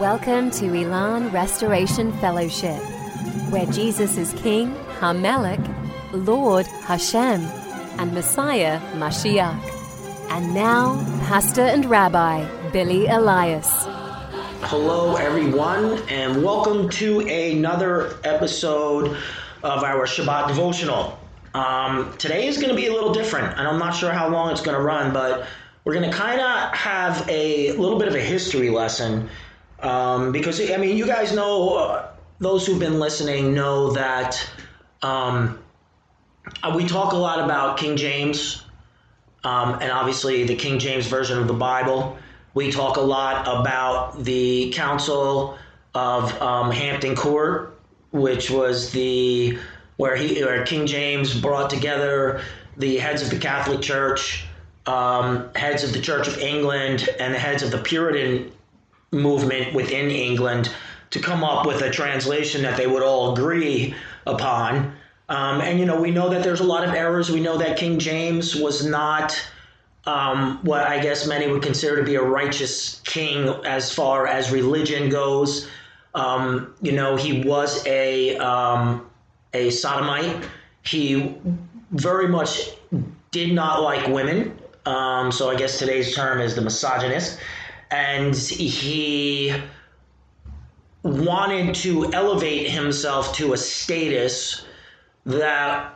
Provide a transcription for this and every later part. Welcome to Elan Restoration Fellowship, where Jesus is King, HaMelech, Lord, Hashem, and Messiah, Mashiach. And now, Pastor and Rabbi, Billy Elias. Hello, everyone, and welcome to another episode of our Shabbat devotional. Today is going to be a little different, and I'm not sure how long it's going to run, but we're going to kind of have a little bit of a history lesson because, I mean, you guys know, those who've been listening know that we talk a lot about King James and obviously the King James version of the Bible. We talk a lot about the Council of Hampton Court, which was where King James brought together the heads of the Catholic Church, heads of the Church of England, and the heads of the Puritan movement within England to come up with a translation that they would all agree upon. And, you know, we know that there's a lot of errors. We know that King James was not what I guess many would consider to be a righteous king as far as religion goes. You know, he was a sodomite. He very much did not like women. So I guess today's term is the misogynist. And he wanted to elevate himself to a status that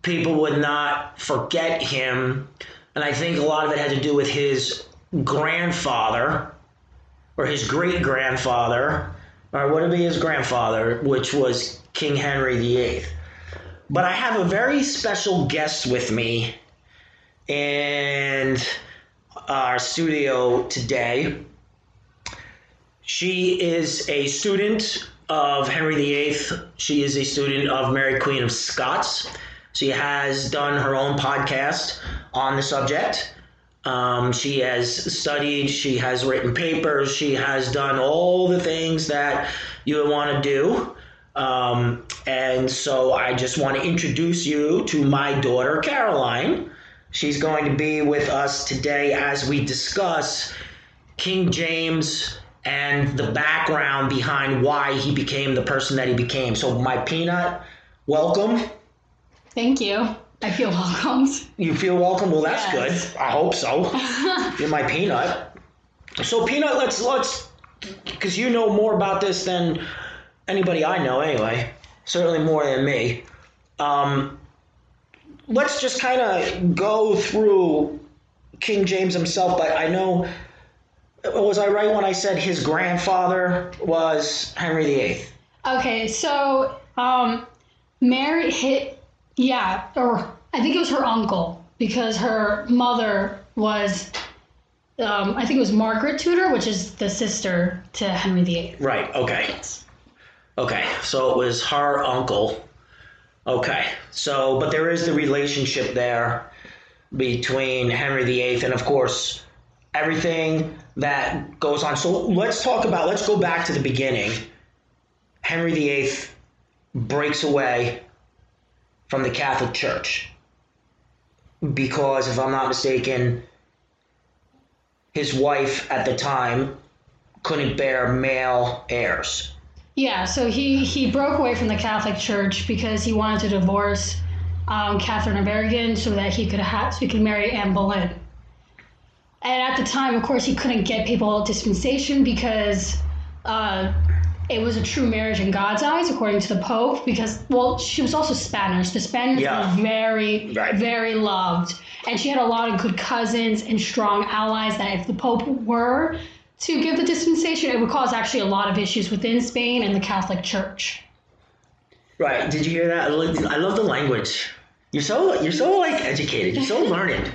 people would not forget him. And I think a lot of it had to do with his grandfather or his great-grandfather, or would it be his grandfather, which was King Henry VIII. But I have a very special guest with me in our studio today. She is a student of Henry VIII. She is a student of Mary Queen of Scots. She has done her own podcast on the subject. She has studied. She has written papers. She has done all the things that you would want to do. And so I just want to introduce you to my daughter, Caroline. She's going to be with us today as we discuss King James and the background behind why he became the person that he became. So, my peanut, welcome. Thank you. I feel welcomed. You feel welcome? Well, that's yes. Good. I hope so. You're my peanut. So, peanut, let's, because you know more about this than anybody I know, anyway. Certainly more than me. Let's just kind of go through King James himself, but I know. Was I right when I said his grandfather was Henry VIII? Okay, so Mary or I think it was her uncle, because her mother was, I think it was Margaret Tudor, which is the sister to Henry VIII. Right, okay. Yes. Okay, so it was her uncle. Okay, so, but there is the relationship there between Henry VIII and, of course, everything that goes on. So let's go back to the beginning. Henry VIII breaks away from the Catholic Church because, if I'm not mistaken, his wife at the time couldn't bear male heirs. Yeah, so he broke away from the Catholic Church because he wanted to divorce Catherine of Aragon so that he could marry Anne Boleyn. And at the time, of course, he couldn't get papal dispensation because it was a true marriage in God's eyes, according to the Pope, because, well, she was also Spanish. The Spaniards were very, very loved. And she had a lot of good cousins and strong allies that if the Pope were to give the dispensation, it would cause actually a lot of issues within Spain and the Catholic Church. Right. Did you hear that? I love the language. You're so like, educated. You're so learned.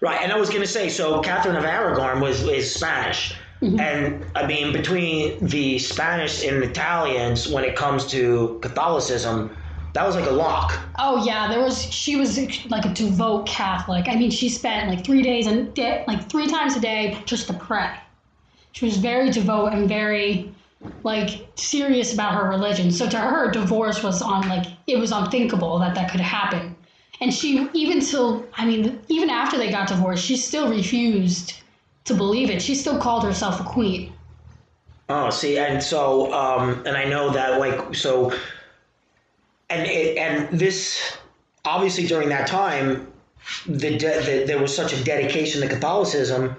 Right, and I was going to say, so Catherine of Aragon is Spanish. Mm-hmm. And, I mean, between the Spanish and Italians, when it comes to Catholicism, that was like a lock. Oh, yeah, she was like a devout Catholic. I mean, she spent like 3 days, like three times a day just to pray. She was very devout and very, like, serious about her religion. So to her, divorce was it was unthinkable that could happen. And she, even after they got divorced, she still refused to believe it. She still called herself a queen. Oh, see, and so, and I know that, like, so, and this, obviously during that time, there was such a dedication to Catholicism.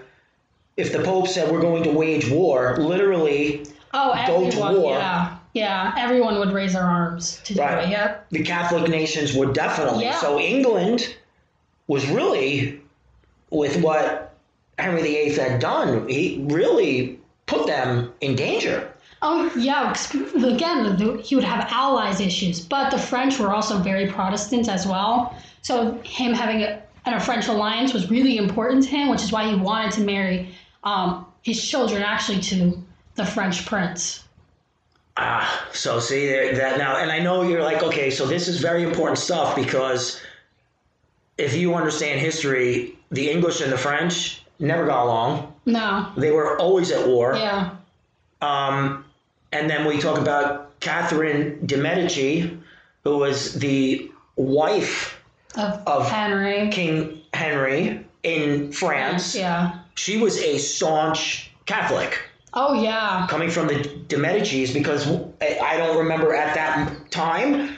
If the Pope said, we're going to wage war, literally, go to war. Yeah, everyone would raise their arms to do it, yep. The Catholic nations would definitely. Yeah. So England was really, with what Henry VIII had done, he really put them in danger. Oh, yeah. Again, he would have allies issues, but the French were also very Protestant as well. So him having a French alliance was really important to him, which is why he wanted to marry his children, actually, to the French prince. Ah, so see that now, and I know you're like, okay, so this is very important stuff, because if you understand history, the English and the French never got along. No. They were always at war. Yeah. And then we talk about Catherine de Medici, who was the wife of Henry. King Henry in France. Yeah. She was a staunch Catholic. Oh, yeah. Coming from the de Medicis, because I don't remember at that time,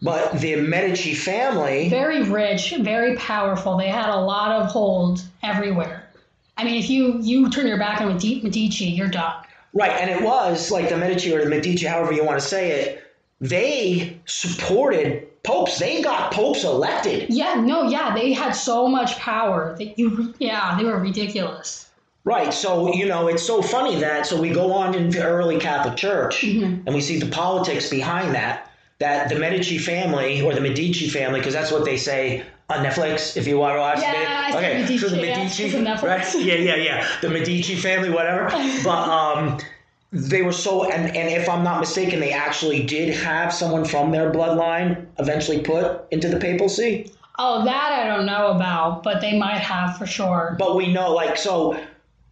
but the Medici family... Very rich, very powerful. They had a lot of hold everywhere. I mean, if you turn your back on Medici, you're done. Right, and it was, like the Medici or the Medici, however you want to say it, they supported popes. They got popes elected. Yeah, they had so much power that they were ridiculous. Right, so, it's so funny that, so we go on into the early Catholic Church, mm-hmm. and we see the politics behind that the Medici family, or the Medici family, because that's what they say on Netflix, if you want to watch it. Okay, Medici, so the Medici, right? Yeah, the Medici family, whatever. But they were so, and if I'm not mistaken, they actually did have someone from their bloodline eventually put into the papacy. Oh, that I don't know about, but they might have for sure. But we know, like, so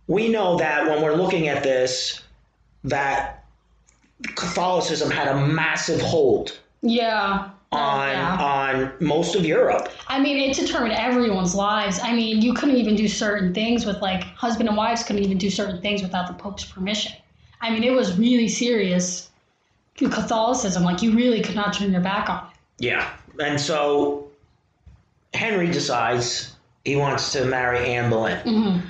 we know that when we're looking at this, that Catholicism had a massive hold. Yeah. On most of Europe. I mean, it determined everyone's lives. I mean, you couldn't even do certain things with, like, husband and wives couldn't even do certain things without the Pope's permission. I mean, it was really serious Catholicism. Like, you really could not turn your back on it. Yeah. And so Henry decides he wants to marry Anne Boleyn. Mm-hmm.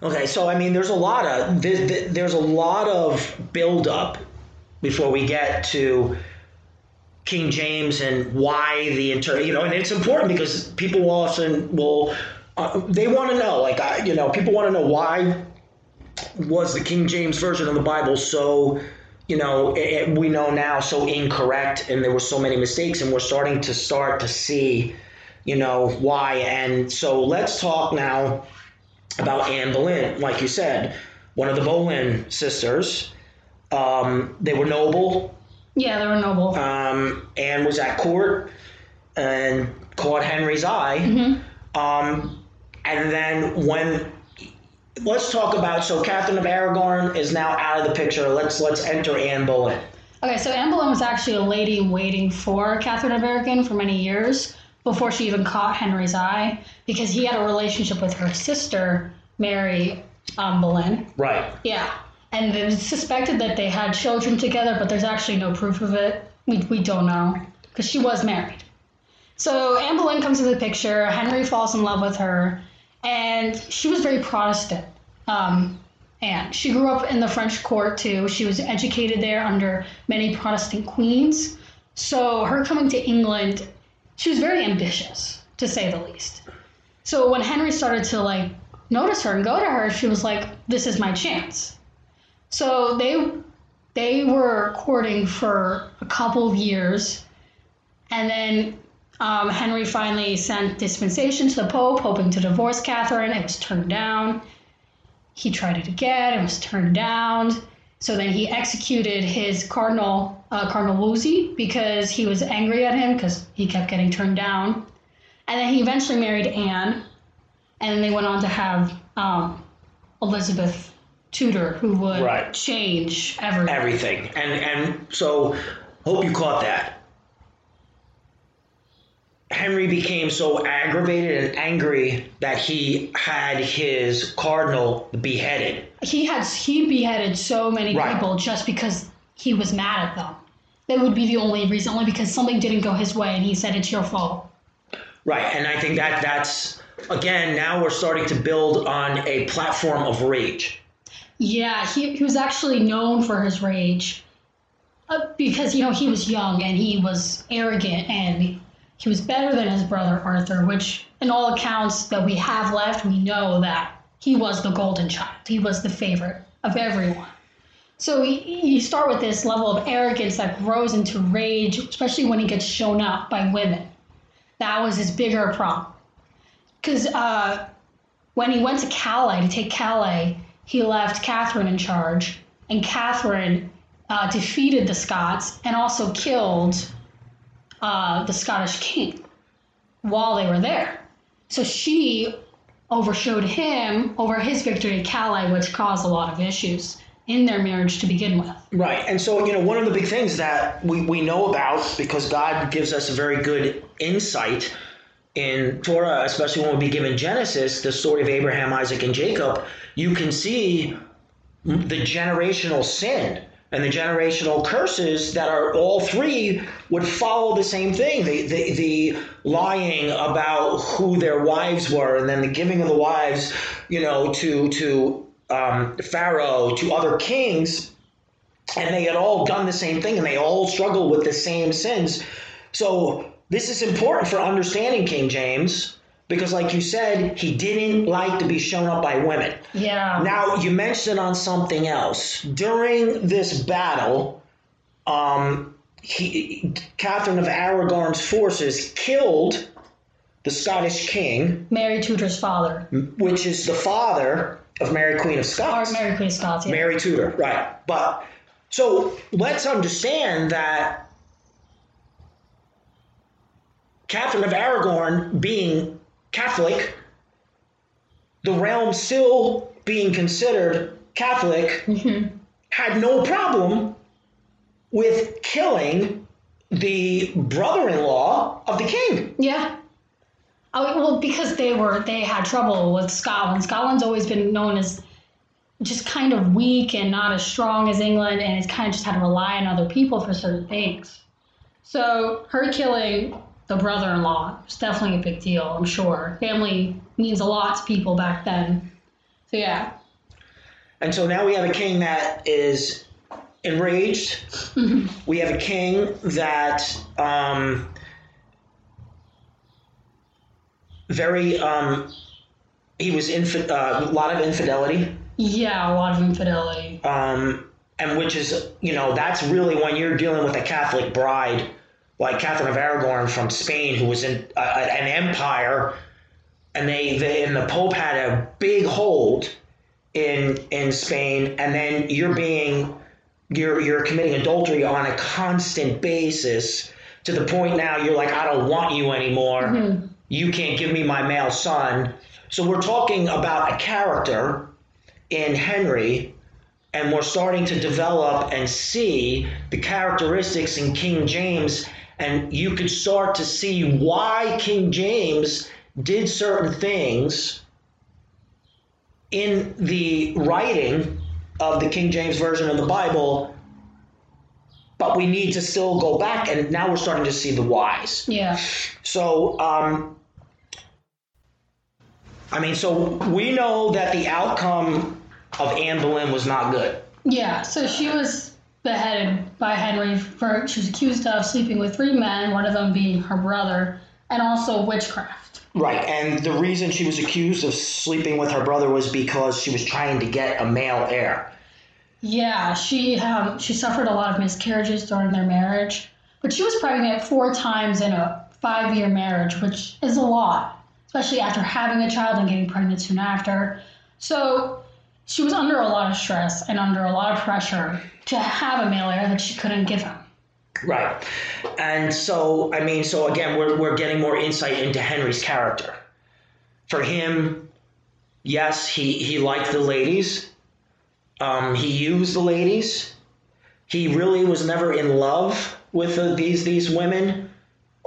Okay, so, I mean, there's a lot of buildup before we get to King James and why the and it's important because people often they want to know, like, people want to know why was the King James version of the Bible so, we know now, so incorrect, and there were so many mistakes, and we're starting to see, why. And so let's talk now about Anne Boleyn. Like you said, one of the Boleyn sisters, they were noble. Yeah, they were noble. Anne was at court and caught Henry's eye. Mm-hmm. And then let's talk about, so Catherine of Aragon is now out of the picture. Let's enter Anne Boleyn. Okay, so Anne Boleyn was actually a lady waiting for Catherine of Aragon for many years before she even caught Henry's eye, because he had a relationship with her sister, Mary Boleyn. Right. Yeah. And it was suspected that they had children together, but there's actually no proof of it. We don't know, because she was married. So Anne Boleyn comes into the picture. Henry falls in love with her, and she was very Protestant. And she grew up in the French court, too. She was educated there under many Protestant queens. So her coming to England, she was very ambitious, to say the least. So when Henry started to, like, notice her and go to her, she was like, this is my chance. So they were courting for a couple of years, and then Henry finally sent dispensation to the Pope, hoping to divorce Catherine. It was turned down. He tried it again. It was turned down. So then he executed his cardinal, Cardinal Wolsey, because he was angry at him because he kept getting turned down. And then he eventually married Anne, and then they went on to have Elizabeth Tudor, who would change everything. And so, hope you caught that. Henry became so aggravated and angry that he had his cardinal beheaded. He beheaded so many people just because he was mad at them. That would be the only reason, only because something didn't go his way and he said, it's your fault. Right, and I think that's, again, now we're starting to build on a platform of rage. Yeah, he was actually known for his rage because, you know, he was young and he was arrogant and he was better than his brother Arthur, which in all accounts that we have left, we know that he was the golden child. He was the favorite of everyone. So you start with this level of arrogance that grows into rage, especially when he gets shown up by women. That was his bigger problem. Because when he went to Calais, to take Calais, he left Catherine in charge, and Catherine defeated the Scots and also killed the Scottish king while they were there. So she overshowed him over his victory at Calais, which caused a lot of issues in their marriage to begin with. Right. And so, you know, one of the big things that we know about, because God gives us a very good insight in Torah, especially when we begin in Genesis, the story of Abraham, Isaac, and Jacob, you can see the generational sin and the generational curses that are all three would follow the same thing. The lying about who their wives were and then the giving of the wives, you know, to Pharaoh, to other kings, and they had all done the same thing and they all struggle with the same sins. So this is important for understanding King James because, like you said, he didn't like to be shown up by women. Yeah. Now, you mentioned on something else. During this battle, Catherine of Aragon's forces killed the Scottish king. Mary Tudor's father. Which is the father of Mary Queen of Scots. Or Mary Queen of Scots, yeah. Mary Tudor, right. But so let's understand that Catherine of Aragon being Catholic, the realm still being considered Catholic, had no problem with killing the brother-in-law of the king. Yeah. Well, because they had trouble with Scotland. Scotland's always been known as just kind of weak and not as strong as England, and it's kind of just had to rely on other people for certain things. So her killing the brother-in-law was definitely a big deal, I'm sure. Family means a lot to people back then. So, yeah. And so now we have a king that is enraged. We have a king that... he was a lot of infidelity. Yeah, a lot of infidelity. And which is, you know, that's really when you're dealing with a Catholic bride like Catherine of Aragon from Spain, who was in an empire, and they the Pope had a big hold in Spain, and then you're committing adultery on a constant basis to the point now you're like, I don't want you anymore. Mm-hmm. You can't give me my male son. So we're talking about a character in Henry, and we're starting to develop and see the characteristics in King James, and you could start to see why King James did certain things in the writing of the King James Version of the Bible. But we need to still go back, and now we're starting to see the whys. Yeah. So, so we know that the outcome of Anne Boleyn was not good. Yeah, so she was beheaded by Henry. She was accused of sleeping with three men, one of them being her brother, and also witchcraft. Right, and the reason she was accused of sleeping with her brother was because she was trying to get a male heir. Yeah, she suffered a lot of miscarriages during their marriage, but she was pregnant 4 times in a 5-year marriage, which is a lot, especially after having a child and getting pregnant soon after. So she was under a lot of stress and under a lot of pressure to have a male heir that she couldn't give him. Right. And so, again, we're getting more insight into Henry's character. For him, yes, he liked the ladies. He used the ladies. He really was never in love with these women.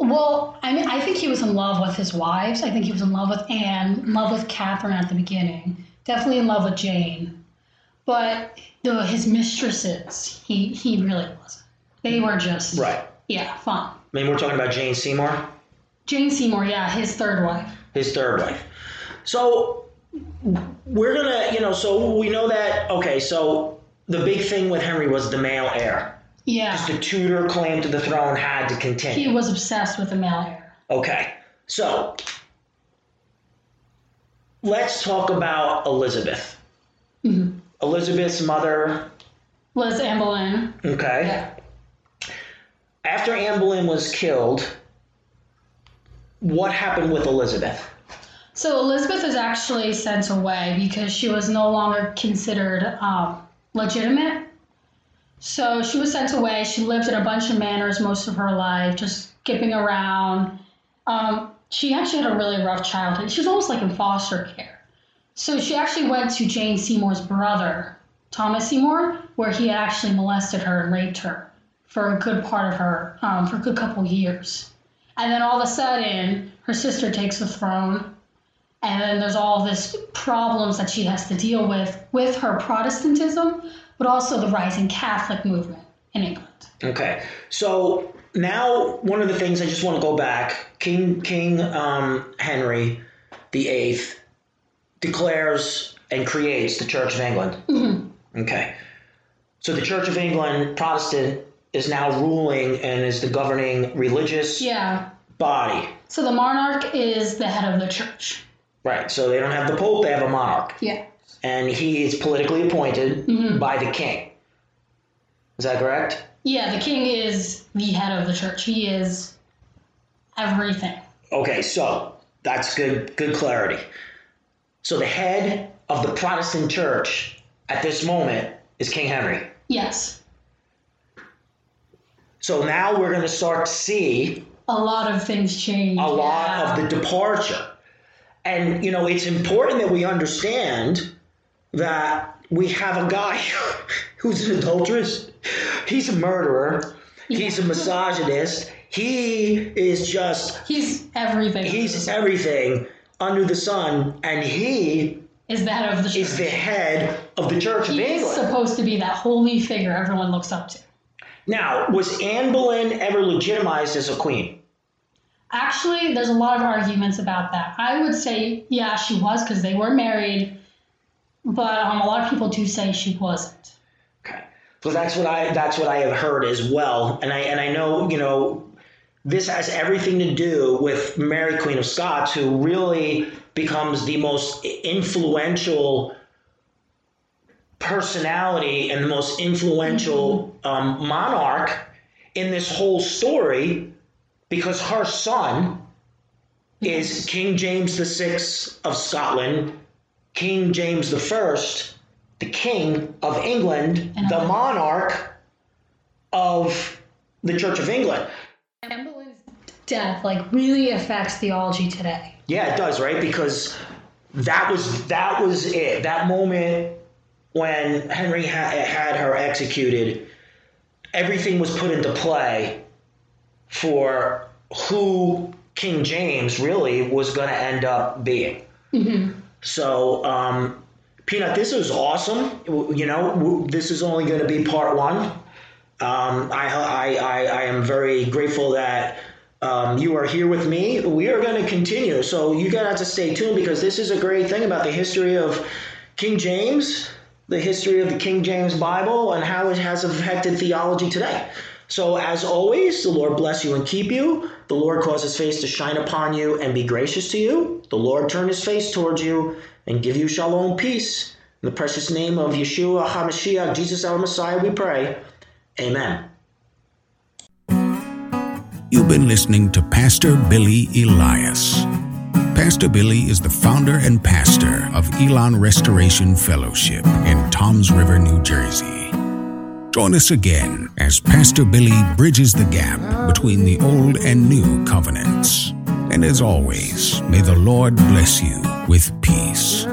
Well, I mean, I think he was in love with his wives. I think he was in love with Anne, in love with Catherine at the beginning, definitely in love with Jane. But his mistresses, he really wasn't. They were just, right. Yeah, fun. I mean, we're talking about Jane Seymour? Jane Seymour, yeah, his third wife. His third wife. So we're going to, so we know that, okay, so the big thing with Henry was the male heir. Yeah. Because the Tudor claim to the throne had to continue. He was obsessed with the male heir. Okay. So, let's talk about Elizabeth. Mm-hmm. Elizabeth's mother was Anne Boleyn. Okay. Yeah. After Anne Boleyn was killed, what happened with Elizabeth? So, Elizabeth is actually sent away because she was no longer considered legitimate. So she was sent away. She lived in a bunch of manors most of her life, just skipping around. She actually had a really rough childhood. She was almost like in foster care. So she actually went to Jane Seymour's brother, Thomas Seymour, where he actually molested her and raped her for a good part of her, for a good couple years. And then all of a sudden, her sister takes the throne. And then there's all this problems that she has to deal with her Protestantism, but also the rising Catholic movement in England. Okay. So now one of the things I just want to go back, King Henry VIII declares and creates the Church of England. Mm-hmm. Okay. So the Church of England, Protestant, is now ruling and is the governing religious body. So the monarch is the head of the church. Right. So they don't have the Pope, they have a monarch. Yeah. And he is politically appointed mm-hmm. by the king. Is that correct? Yeah, the king is the head of the church. He is everything. Okay, so that's good clarity. So the head of the Protestant church at this moment is King Henry. Yes. So now we're going to start to see... a lot of things change. A lot of the departure. And, it's important that we understand that we have a guy who's an adulteress. He's a murderer. He's a misogynist. He is just... he's everything. He's everything under the sun. And he... is the head of the church. Is the head of the Church of England. He's supposed to be that holy figure everyone looks up to. Now, was Anne Boleyn ever legitimized as a queen? Actually, there's a lot of arguments about that. I would say, yeah, she was because they were married, but a lot of people do say she wasn't. Okay, so that's what I have heard as well, and I know this has everything to do with Mary Queen of Scots, who really becomes the most influential personality and the most influential mm-hmm. Monarch in this whole story. Because her son is King James VI of Scotland, King James I, the King of England, and the monarch of the Church of England. Anne Boleyn's death really affects theology today. Yeah, it does, right? Because that was it. That moment when Henry had her executed, everything was put into play for who King James really was going to end up being. Mm-hmm. So, Peanut, this is awesome. This is only going to be part one. I am very grateful that you are here with me. We are going to continue. So you're going to have to stay tuned because this is a great thing about the history of King James, the history of the King James Bible, and how it has affected theology today. So as always, the Lord bless you and keep you. The Lord cause his face to shine upon you and be gracious to you. The Lord turn his face towards you and give you shalom peace. In the precious name of Yeshua HaMashiach, Jesus our Messiah, we pray. Amen. You've been listening to Pastor Billy Elias. Pastor Billy is the founder and pastor of Elan Restoration Fellowship in Toms River, New Jersey. Join us again as Pastor Billy bridges the gap between the old and new covenants. And as always, may the Lord bless you with peace.